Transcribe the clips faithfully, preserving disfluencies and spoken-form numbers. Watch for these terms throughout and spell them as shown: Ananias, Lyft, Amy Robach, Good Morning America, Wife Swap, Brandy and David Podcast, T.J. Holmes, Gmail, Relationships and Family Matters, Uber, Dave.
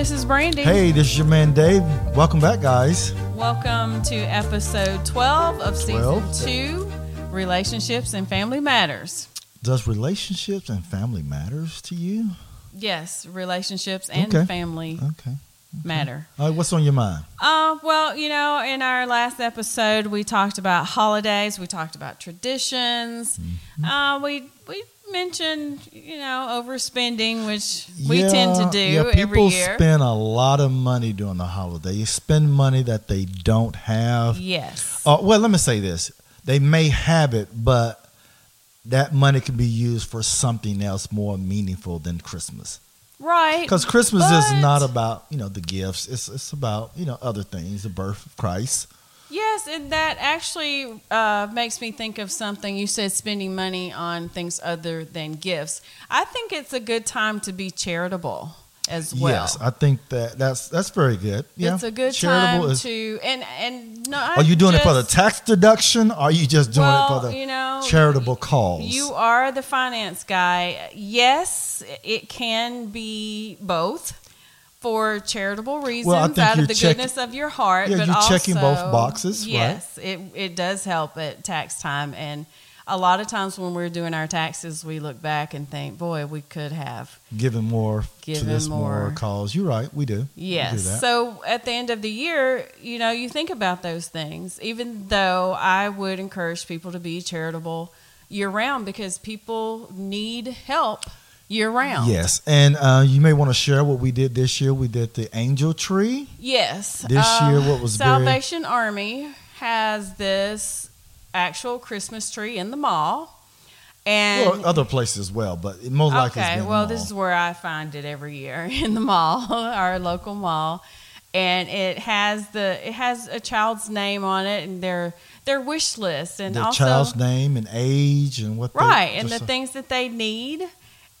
this is Brandy. Hey, this is your man, Dave. Welcome back, guys. Welcome to episode twelve of season twelve. two, Relationships and Family Matters. Does relationships and family matters to you? Yes, relationships and okay. family okay. Okay. matter. All right, what's on your mind? Uh, well, you know, in our last episode, we talked about holidays. We talked about traditions. Mm-hmm. Uh, we we. mentioned, you know, overspending, which we yeah, tend to do yeah, every year. People spend a lot of money during the holiday. You spend money that they don't have. Yes. Uh, well, let me say this. They may have it, but that money can be used for something else more meaningful than Christmas. Right. Because Christmas but... is not about, you know, the gifts. It's it's about, you know, other things, the birth of Christ. Yes, and that actually uh, makes me think of something. You said spending money on things other than gifts. I think it's a good time to be charitable as well. Yes, I think that that's that's very good. Yeah. It's a good charitable time is, to and and no. Are you doing just, it for the tax deduction? Or are you just doing well, it for the you know, charitable cause? You are the finance guy. Yes, it can be both. For charitable reasons, well, out of the check- goodness of your heart. Yeah, but you're also, checking both boxes, yes, right? Yes, it, it does help at tax time. And a lot of times when we're doing our taxes, we look back and think, boy, we could have given more given to this more, more cause. You're right, we do. Yes. We do that. So at the end of the year, you know, you think about those things, even though I would encourage people to be charitable year-round because people need help. Year round. Yes. And uh, you may want to share what we did this year. We did the Angel Tree. Yes. This um, year, what was Salvation very- Army has this actual Christmas tree in the mall. And well, other places as well, but most likely okay, it's been well, the mall. This is where I find it every year in the mall, our local mall. And it has the it has a child's name on it and their their wish list and the also child's name and age and what right they, and the so- things that they need.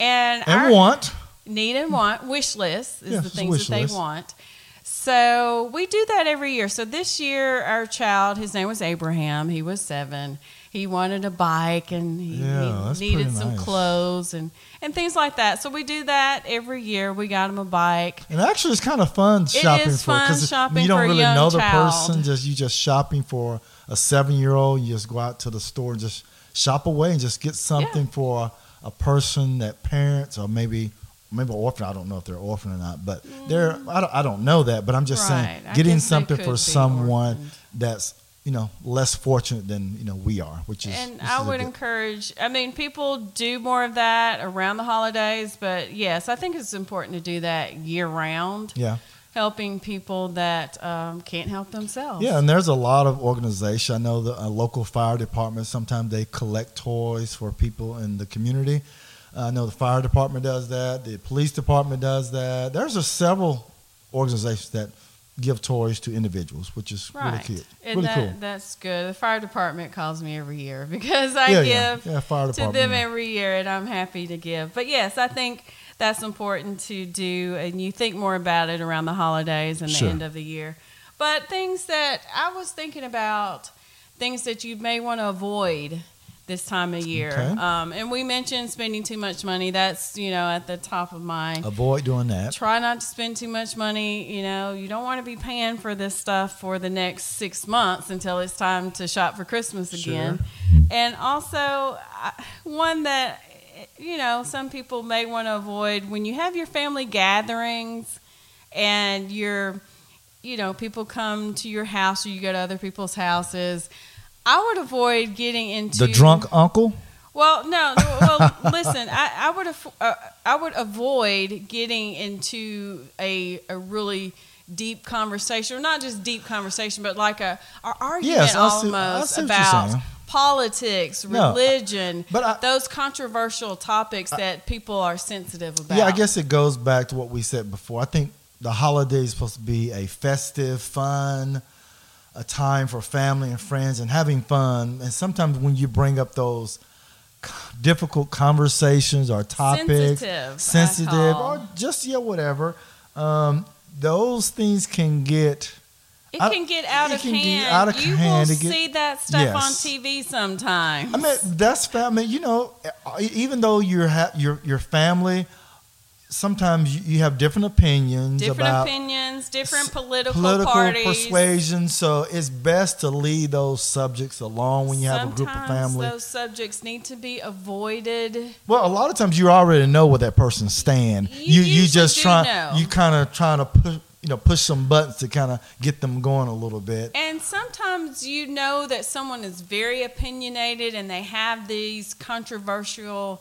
And, and want. Need and want. Wish list is yeah, the things that they list. want. So we do that every year. So this year, our child, his name was Abraham. He was seven. He wanted a bike and he, yeah, he needed some nice. clothes and, and things like that. So we do that every year. We got him a bike. And actually, it's kind of fun shopping it is for because you don't really know the child. person. Just you just shopping for a seven-year-old. You just go out to the store and just shop away and just get something yeah. for a person that parents or maybe maybe orphan. I don't know if they're orphan or not, but mm. they're I don't, I don't know that. But I'm just right. saying, getting something for someone orphaned. that's you know less fortunate than you know we are, which is and I is would good, encourage. I mean, people do more of that around the holidays, but yes, I think it's important to do that year round. Yeah. Helping people that um, can't help themselves. Yeah, and there's a lot of organization. I know the uh, local fire department, sometimes they collect toys for people in the community. Uh, I know the fire department does that. The police department does that. There's a several organizations that give toys to individuals, which is right. really cute. And really that, cool. That's good. The fire department calls me every year because I yeah, give yeah. Yeah, fire department, to them yeah. every year, and I'm happy to give. But, yes, I think... that's important to do, and you think more about it around the holidays and the sure. end of the year. But things that I was thinking about, things that you may want to avoid this time of year. Okay. Um, and we mentioned spending too much money. That's, you know, at the top of my... Avoid doing that. Try not to spend too much money. You know, you don't want to be paying for this stuff for the next six months until it's time to shop for Christmas again. Sure. And also, one that... you know, some people may want to avoid when you have your family gatherings and you're, you know, people come to your house or you go to other people's houses. I would avoid getting into the drunk uncle. Well, no, well, listen, I, I would, uh, I would avoid getting into a, a really deep conversation, or not just deep conversation, but like a, a argument yes, almost see, I see about politics, religion, no, but I, those controversial topics I, that people are sensitive about. Yeah, I guess it goes back to what we said before. I think the holiday is supposed to be a festive, fun, a time for family and friends and having fun. And sometimes when you bring up those difficult conversations or topics, sensitive, sensitive or just, yeah, whatever, um, those things can get... It can get out I, of hand. Out of you hand will get, see that stuff yes. on T V sometimes. I mean, that's family. I mean, you know, even though you're ha- your your family, sometimes you have different opinions different about opinions, different political, political parties, persuasions. So it's best to leave those subjects alone when you sometimes have a group of family. Those subjects need to be avoided. Well, a lot of times you already know where that person's stand. You you, you just trying you kind of trying to push you know push some buttons to kind of get them going a little bit. And sometimes you know that someone is very opinionated and they have these controversial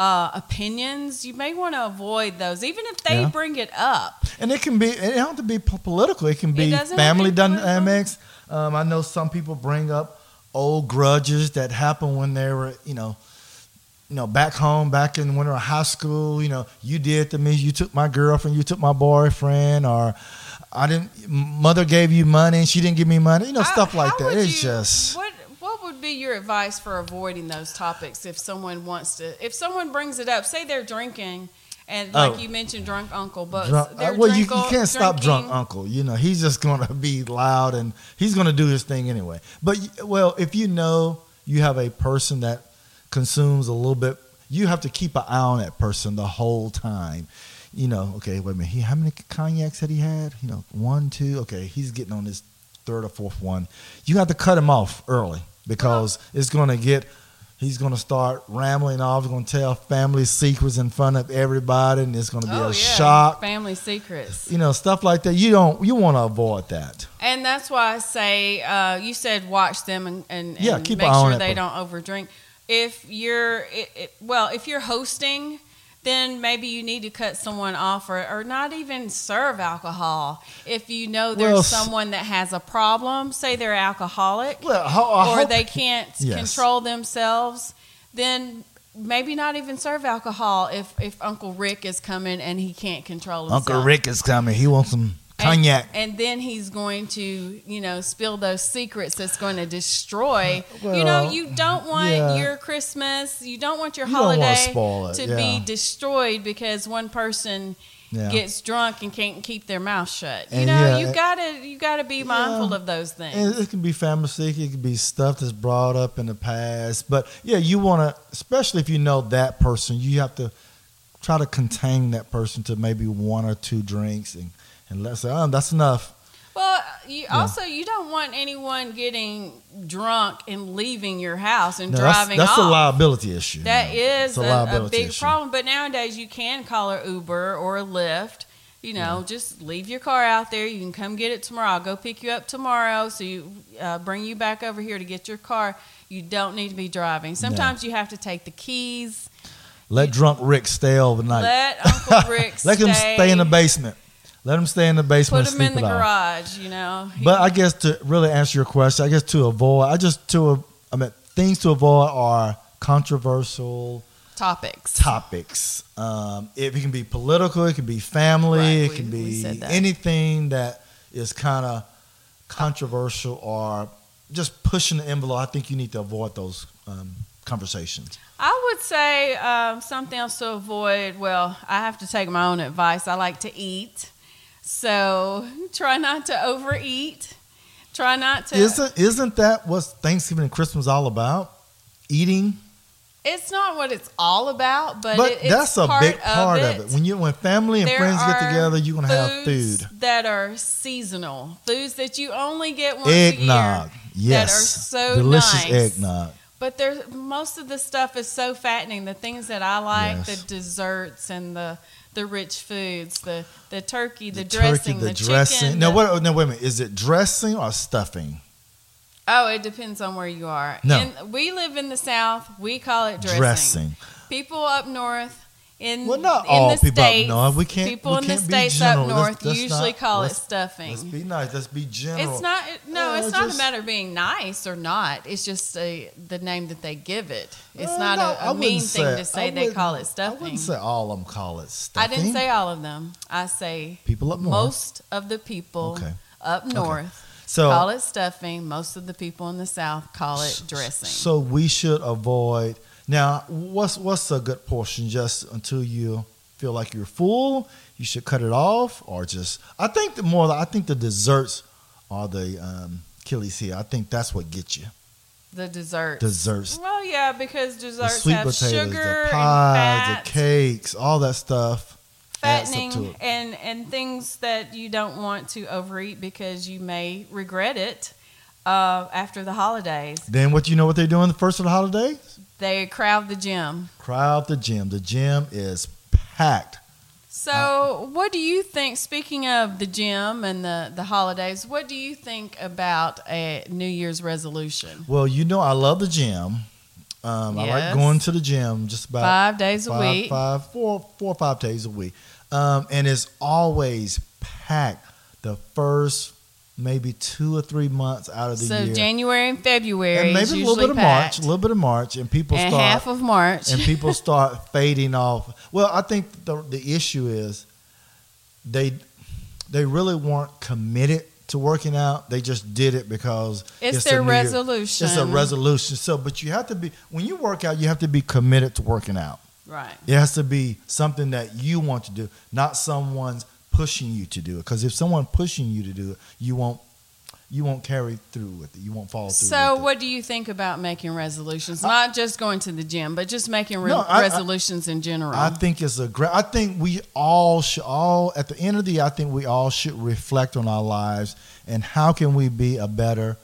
Uh, opinions. You may want to avoid those, even if they yeah. bring it up. And it can be, it don't have to be political. It can be it family dynamics. Um, I know some people bring up old grudges that happened when they were, you know, you know, back home, back in when they were high school. You know, you did to me, you took my girlfriend, you took my boyfriend, or I didn't. Mother gave you money, and she didn't give me money. You know, I, stuff like that. It's you, just. What, What would be your advice for avoiding those topics if someone wants to, if someone brings it up, say they're drinking and like oh. you mentioned drunk uncle, but drunk, uh, well, you, you can't drinking. stop drunk uncle. You know, he's just going to be loud and he's going to do his thing anyway. But well, if you know you have a person that consumes a little bit, you have to keep an eye on that person the whole time. You know, okay, wait a minute. He, how many cognacs had he had? You know, one, two. Okay. He's getting on his third or fourth one. You have to cut him off early. Because it's going to get, he's going to start rambling off. He's going to tell family secrets in front of everybody, and it's going to be oh, a yeah. shock. Family secrets. You know, stuff like that. You don't, you want to avoid that. And that's why I say, uh, you said watch them and, and, and yeah, keep make sure they don't overdrink. If you're, it, it, well, if you're hosting, then maybe you need to cut someone off or, or not even serve alcohol. If you know there's well, someone that has a problem, say they're alcoholic well, ho- or they can't yes. control themselves, then maybe not even serve alcohol if, if Uncle Rick is coming and he can't control himself. Uncle Rick is coming. He wants some cognac. And, and then he's going to, you know, spill those secrets that's going to destroy. Well, you know, you don't want yeah. your Christmas, you don't want your you holiday want to, to yeah. be destroyed because one person yeah. gets drunk and can't keep their mouth shut. You and know, yeah, you gotta you gotta be mindful yeah. of those things. And it can be family secret, it can be stuff that's brought up in the past. But yeah, you wanna, especially if you know that person, you have to try to contain that person to maybe one or two drinks and And let's say, oh, that's enough. Well, you, yeah. also, you don't want anyone getting drunk and leaving your house and no, driving that's, that's off. That's a liability issue. That you know. is a, a, a big issue. problem. But nowadays, you can call an Uber or a Lyft. You know, yeah. just leave your car out there. You can come get it tomorrow. I'll go pick you up tomorrow. So you uh, bring you back over here to get your car. You don't need to be driving. Sometimes no. you have to take the keys. Let you, drunk Rick stay overnight. Let Uncle Rick stay. Let him stay in the basement. Let him stay in the basement and sleep it off. Put him in the garage, you know. But I guess to really answer your question, I guess to avoid, I just to, I mean, things to avoid are controversial topics. Topics. Um, it, it can be political. It can be family. Right, it we, can be that. anything that is kind of controversial or just pushing the envelope. I think you need to avoid those um, conversations. I would say um, something else to avoid. Well, I have to take my own advice. I like to eat. So try not to overeat. Try not to. Isn't isn't that what Thanksgiving and Christmas all about? Eating. It's not what it's all about, but, but it, it's that's a part big part of it. of it. When you when family and there friends get together, you're gonna have food that are seasonal, foods that you only get once eggnog. a year. Yes, that are so delicious nice. eggnog. But there, most of the stuff is so fattening. The things that I like, yes. the desserts and the. The rich foods, the the turkey, the, the dressing, turkey, the, the dressing. chicken. Now, what, now, wait a minute. Is it dressing or stuffing? Oh, it depends on where you are. No. In, we live in the South. We call it dressing. Dressing. People up north in, well, not in all the people States. Up north. We can't, people we in can't the States up north let's, let's usually not, call it stuffing. Let's be nice. Let's be general. It's not. No, uh, it's not just, a matter of being nice or not. It's just a, the name that they give it. It's uh, not no, a, a mean thing say, to say they call it stuffing. I wouldn't say all of them call it stuffing. I didn't say all of them. I say people up north. Most of the people okay. up north okay. so, call it stuffing. Most of the people in the South call it dressing. So we should avoid. Now, what's what's a good portion? Just until you feel like you're full, you should cut it off, or just. I think the more. I think the desserts are the um, Achilles heel. I think that's what gets you. The desserts. Desserts. Well, yeah, because desserts the sweet have potatoes, sugar, the pies, and fat. The cakes, all that stuff. fattening and, and things that you don't want to overeat because you may regret it uh, after the holidays. Then what you know what they do on the first of the holidays? They crowd the gym. Crowd the gym. The gym is packed. So uh, what do you think, speaking of the gym and the, the holidays, what do you think about a New Year's resolution? Well, you know I love the gym. Um, yes. I like going to the gym just about five days a five, week, five, four, four or five days a week. Um, and it's always packed the first maybe two or three months out of the so year. So January and February, and maybe is usually a little bit packed. of March, a little bit of March, and people and start half of March, and people start fading off. Well, I think the, the issue is they they really weren't committed to working out. They just did it because it's, it's their resolution. It's a resolution. So, but you have to be, when you work out, you have to be committed to working out. Right. It has to be something that you want to do, not someone's pushing you to do it. Because if someone pushing you to do it, you won't, you won't carry through with it. You won't follow through. So, with what it. do you think about making resolutions? I, not just going to the gym, but just making re- no, I, resolutions I, in general. I think it's a great. I think we all should all at the end of the year. I think we all should reflect on our lives and how can we be a better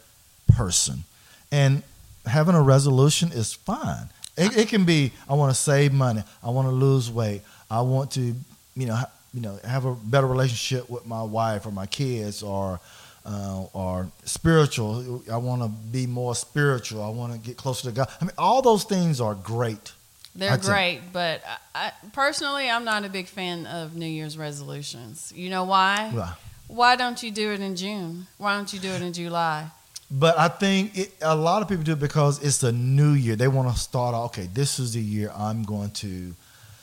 person. And having a resolution is fine. It, it can be. I want to save money. I want to lose weight. I want to, you know, you know, have a better relationship with my wife or my kids or. Uh, or spiritual, I want to be more spiritual. I want to get closer to God. I mean, all those things are great. They're I great, think. but I, personally, I'm not a big fan of New Year's resolutions. You know why? Why? Why don't you do it in June? Why don't you do it in July? But I think it, a lot of people do it because it's a new year. They want to start off, okay, this is the year I'm going to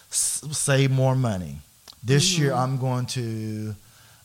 s- save more money. This mm-hmm. year I'm going to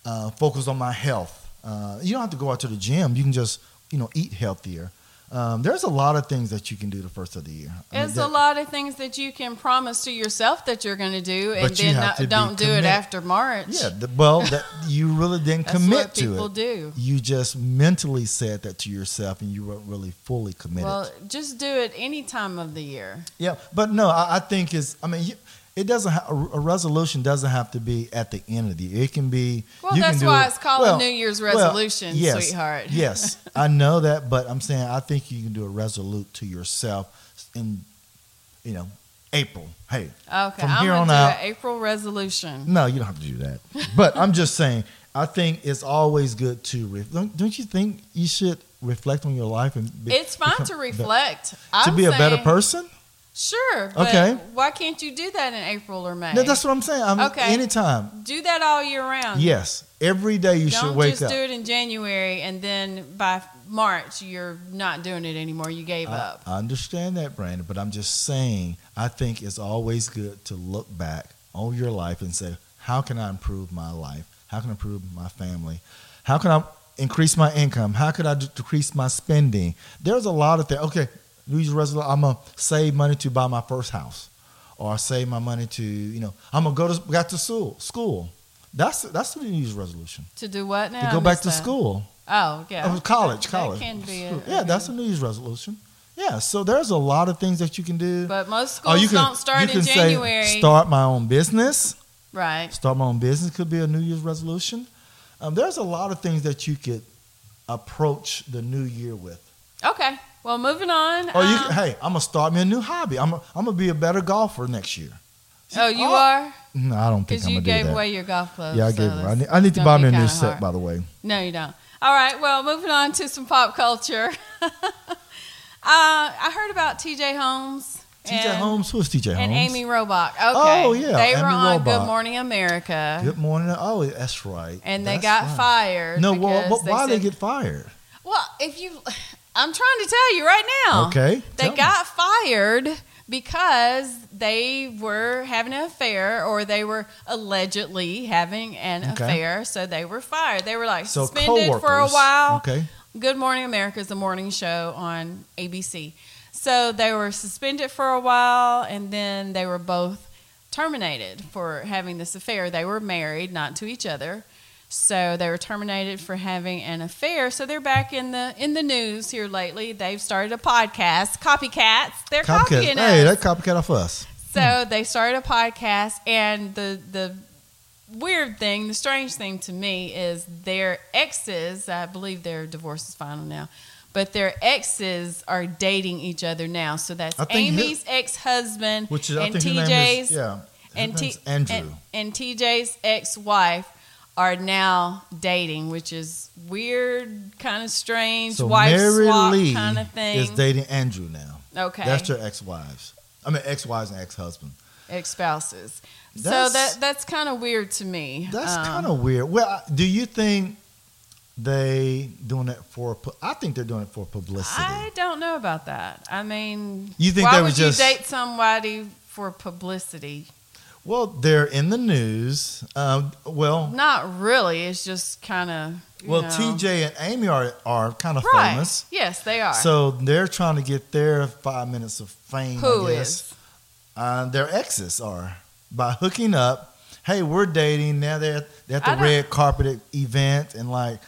uh, focus on my health. Uh, you don't have to go out to the gym. You can just, you know, eat healthier. Um, there's a lot of things that you can do the first of the year. I there's mean, that, a lot of things that you can promise to yourself that you're going to do, and then not, don't do commit. it after March. Yeah, the, well, that, you really didn't commit to it. That's what people do. You just mentally said that to yourself, and you weren't really fully committed. Well, just do it any time of the year. Yeah, but no, I, I think it's, I mean... You, It doesn't. Ha- a resolution doesn't have to be at the end of the year. It can be. Well, you that's can do why it. it's called well, a New Year's resolution, well, yes, sweetheart. Yes, I know that, but I'm saying I think you can do a resolute to yourself in, you know, April. Hey, okay, from I'm here on do out, an April resolution. No, you don't have to do that. But I'm just saying, I think it's always good to. Re- don't, don't you think you should reflect on your life and? Be, it's fine to reflect. The, I'm to be saying, a better person. Sure, but okay. Why can't you do that in April or May? No, that's what I'm saying. I'm, okay. Anytime. Do that all year round. Yes. Every day you Don't should wake up. Don't just do it in January, and then by March, you're not doing it anymore. You gave I, up. I understand that, Brandon, but I'm just saying I think it's always good to look back on your life and say, how can I improve my life? How can I improve my family? How can I increase my income? How could I d- decrease my spending? There's a lot of things. Okay. New Year's resolution, I'm going to save money to buy my first house, or save my money to, you know, I'm going to go to, back to school. School. That's that's the New Year's resolution. To do what now? To go back to that. school. Oh, yeah. Uh, college, that, college. That can be it. Yeah, okay. That's the New Year's resolution. Yeah, so there's a lot of things that you can do. But most schools can, don't start you in can January. Say, start my own business. Right. Start my own business could be a New Year's resolution. Um, there's a lot of things that you could approach the new year with. Okay. Well, moving on. Oh, you, um, hey, I'm going to start me a new hobby. I'm I'm going to be a better golfer next year. See, oh, you oh, are? No, I don't think I'm going to do that. Because you gave away your golf clubs. Yeah, I so gave away. I need, I need to buy me a new set, hard. by the way. No, you don't. All right, well, moving on to some pop culture. uh, I heard about T J Holmes. T J Holmes? Who is T J Holmes? And Amy Robach. Okay. Oh, yeah. They Amy were on Robach. Good Morning America. Good Morning. Oh, that's right. And that's they got right. fired. No, well, well, why did they get fired? Well, if you... I'm trying to tell you right now. Okay. They got me. fired because they were having an affair, or they were allegedly having an okay. affair. So they were fired. They were like so suspended co-workers. for a while. Okay. Good Morning America is a morning show on A B C. So they were suspended for a while, and then they were both terminated for having this affair. They were married, not to each other. So they were terminated for having an affair. So they're back in the in the news here lately. They've started a podcast. Copycats. They're Copycat. copying hey, us. Hey, they copycat off us. So hmm. they started a podcast, and the the weird thing, the strange thing to me is their exes, I believe their divorce is final now, but their exes are dating each other now. So that's Amy's his, ex-husband which is, and T J's yeah, and, T, Andrew. And, and T J's ex-wife are now dating, which is weird, kind of strange, so wife Mary swap Lee kind of thing. Is dating Andrew now. Okay, that's their ex-wives. I mean, ex-wives and ex-husband, ex-spouses. That's, so that that's kind of weird to me. That's um, kind of weird. Well, do you think they doing it for? I think they're doing it for publicity. I don't know about that. I mean, you think why would just, you date somebody for publicity? Well, they're in the news. Um, well, not really. It's just kind of. Well, know. T J and Amy are are kind of right. famous. Yes, they are. So they're trying to get their five minutes of fame. Who I guess. Is? Uh, their exes are by hooking up. Hey, we're dating now. They're, they're at the red carpet event and like.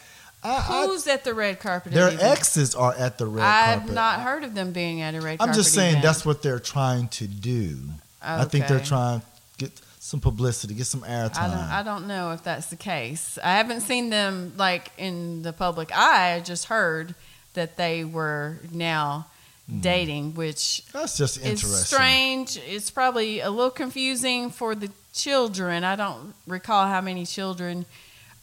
I, Who's I, at the red carpet? Their event? Exes are at the red I've carpet. I've not heard of them being at a red. I'm carpet I'm just saying event. That's what they're trying to do. Okay. I think they're trying. Get some publicity, get some airtime. I don't, I don't know if that's the case. I haven't seen them like in the public eye. I just heard that they were now mm. dating, which that's just interesting. Is strange. It's probably a little confusing for the children. I don't recall how many children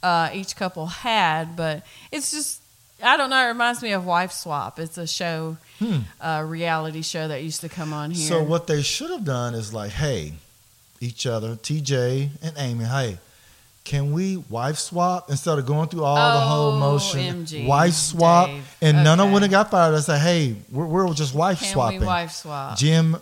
uh, each couple had, but it's just I don't know. It reminds me of Wife Swap. It's a show, hmm. a reality show that used to come on here. So what they should have done is like, hey. Each other, T J and Amy. Hey, can we wife swap instead of going through all oh, the whole motion? M G, wife swap, Dave. And okay. none of them would have got fired. I said, hey, we're, we're just wife can swapping. We wife swap? G M A,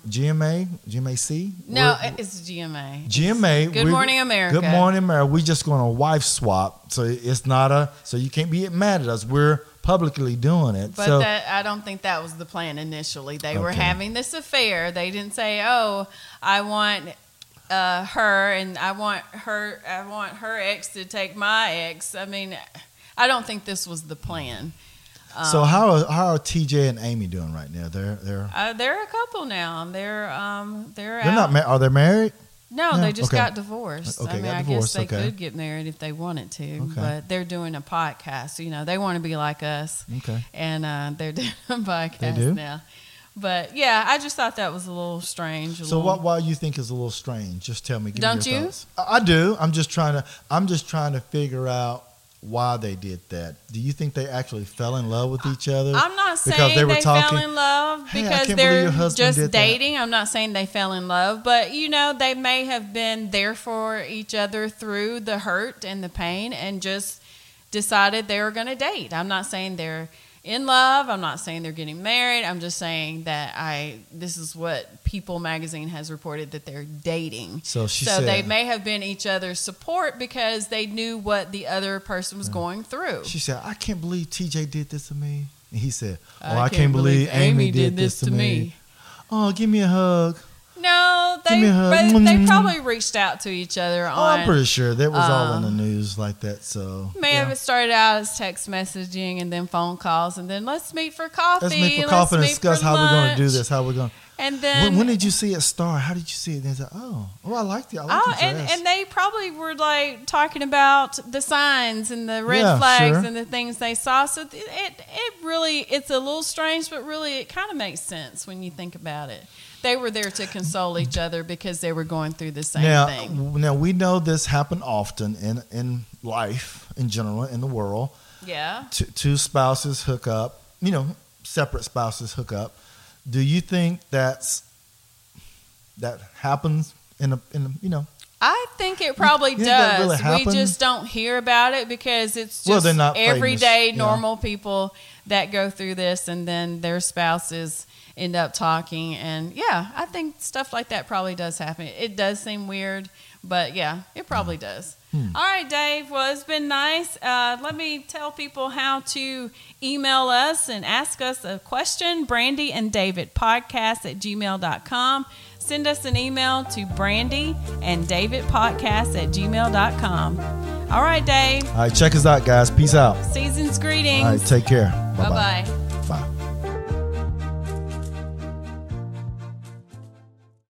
G M A C? No, we're, it's G M A. G M A. It's Good Morning America. Good Morning America. We're just going to wife swap, so it's not a. So you can't be mad at us. We're publicly doing it. But so, that, I don't think that was the plan initially. They okay. were having this affair. They didn't say, oh, I want. Uh, her and I want her. I want her ex to take my ex. I mean, I don't think this was the plan. Um, so how are, how are T J and Amy doing right now? They're they're uh, they're a couple now. They're um they're they're out. Not ma- are they married? No, no? they just okay. got divorced. Okay, I mean, I guess they okay. could get married if they wanted to, okay. but they're doing a podcast. You know, they want to be like us. Okay, and uh, they're doing a podcast they do? now. But yeah, I just thought that was a little strange. A so little... what? Why you think is a little strange? Just tell me. Give Don't me your you? Thoughts. I do. I'm just trying to. I'm just trying to figure out why they did that. Do you think they actually fell in love with each other? I'm not because saying they, were they talking, fell in love because hey, they're just dating. That. I'm not saying they fell in love, but you know they may have been there for each other through the hurt and the pain, and just decided they were going to date. I'm not saying they're. In love, I'm not saying they're getting married. I'm just saying that I. This is what People Magazine has reported that they're dating. So she so said, they may have been each other's support because they knew what the other person was yeah. going through. She said, "I can't believe T J did this to me," and he said, "Oh, I can't, I can't believe, believe Amy did, did this to me. me. Oh, give me a hug." No, they they probably reached out to each other. On, oh, I'm pretty sure that was um, all in the news like that. So may yeah. have started out as text messaging and then phone calls and then let's meet for coffee. Let's meet for coffee and discuss how lunch. we're going to do this. How we're going. And then when, when did you see it start? How did you see it? They said, oh, oh, I liked it. I liked oh, the and and they probably were like talking about the signs and the red yeah, flags sure. and the things they saw. So it it really it's a little strange, but really it kind of makes sense when you think about it. They were there to console each other because they were going through the same now, thing. Now, we know this happened often in, in life, in general, in the world. Yeah. Two, two spouses hook up, you know, separate spouses hook up. Do you think that's that happens in a, in a you know? I think it probably you, does. Really we just don't hear about it because it's just well, everyday famous, normal know? people that go through this and then their spouses end up talking, and yeah, I think stuff like that probably does happen. It does seem weird, but yeah, it probably does. Hmm. All right, Dave. Well, it's been nice. Uh, let me tell people how to email us and ask us a question. Brandy and David Podcast at gmail dot com. Send us an email to Brandy and David Podcast at gmail dot com. All right, Dave. All right, check us out, guys. Peace out. Season's greetings. All right, take care. Bye bye.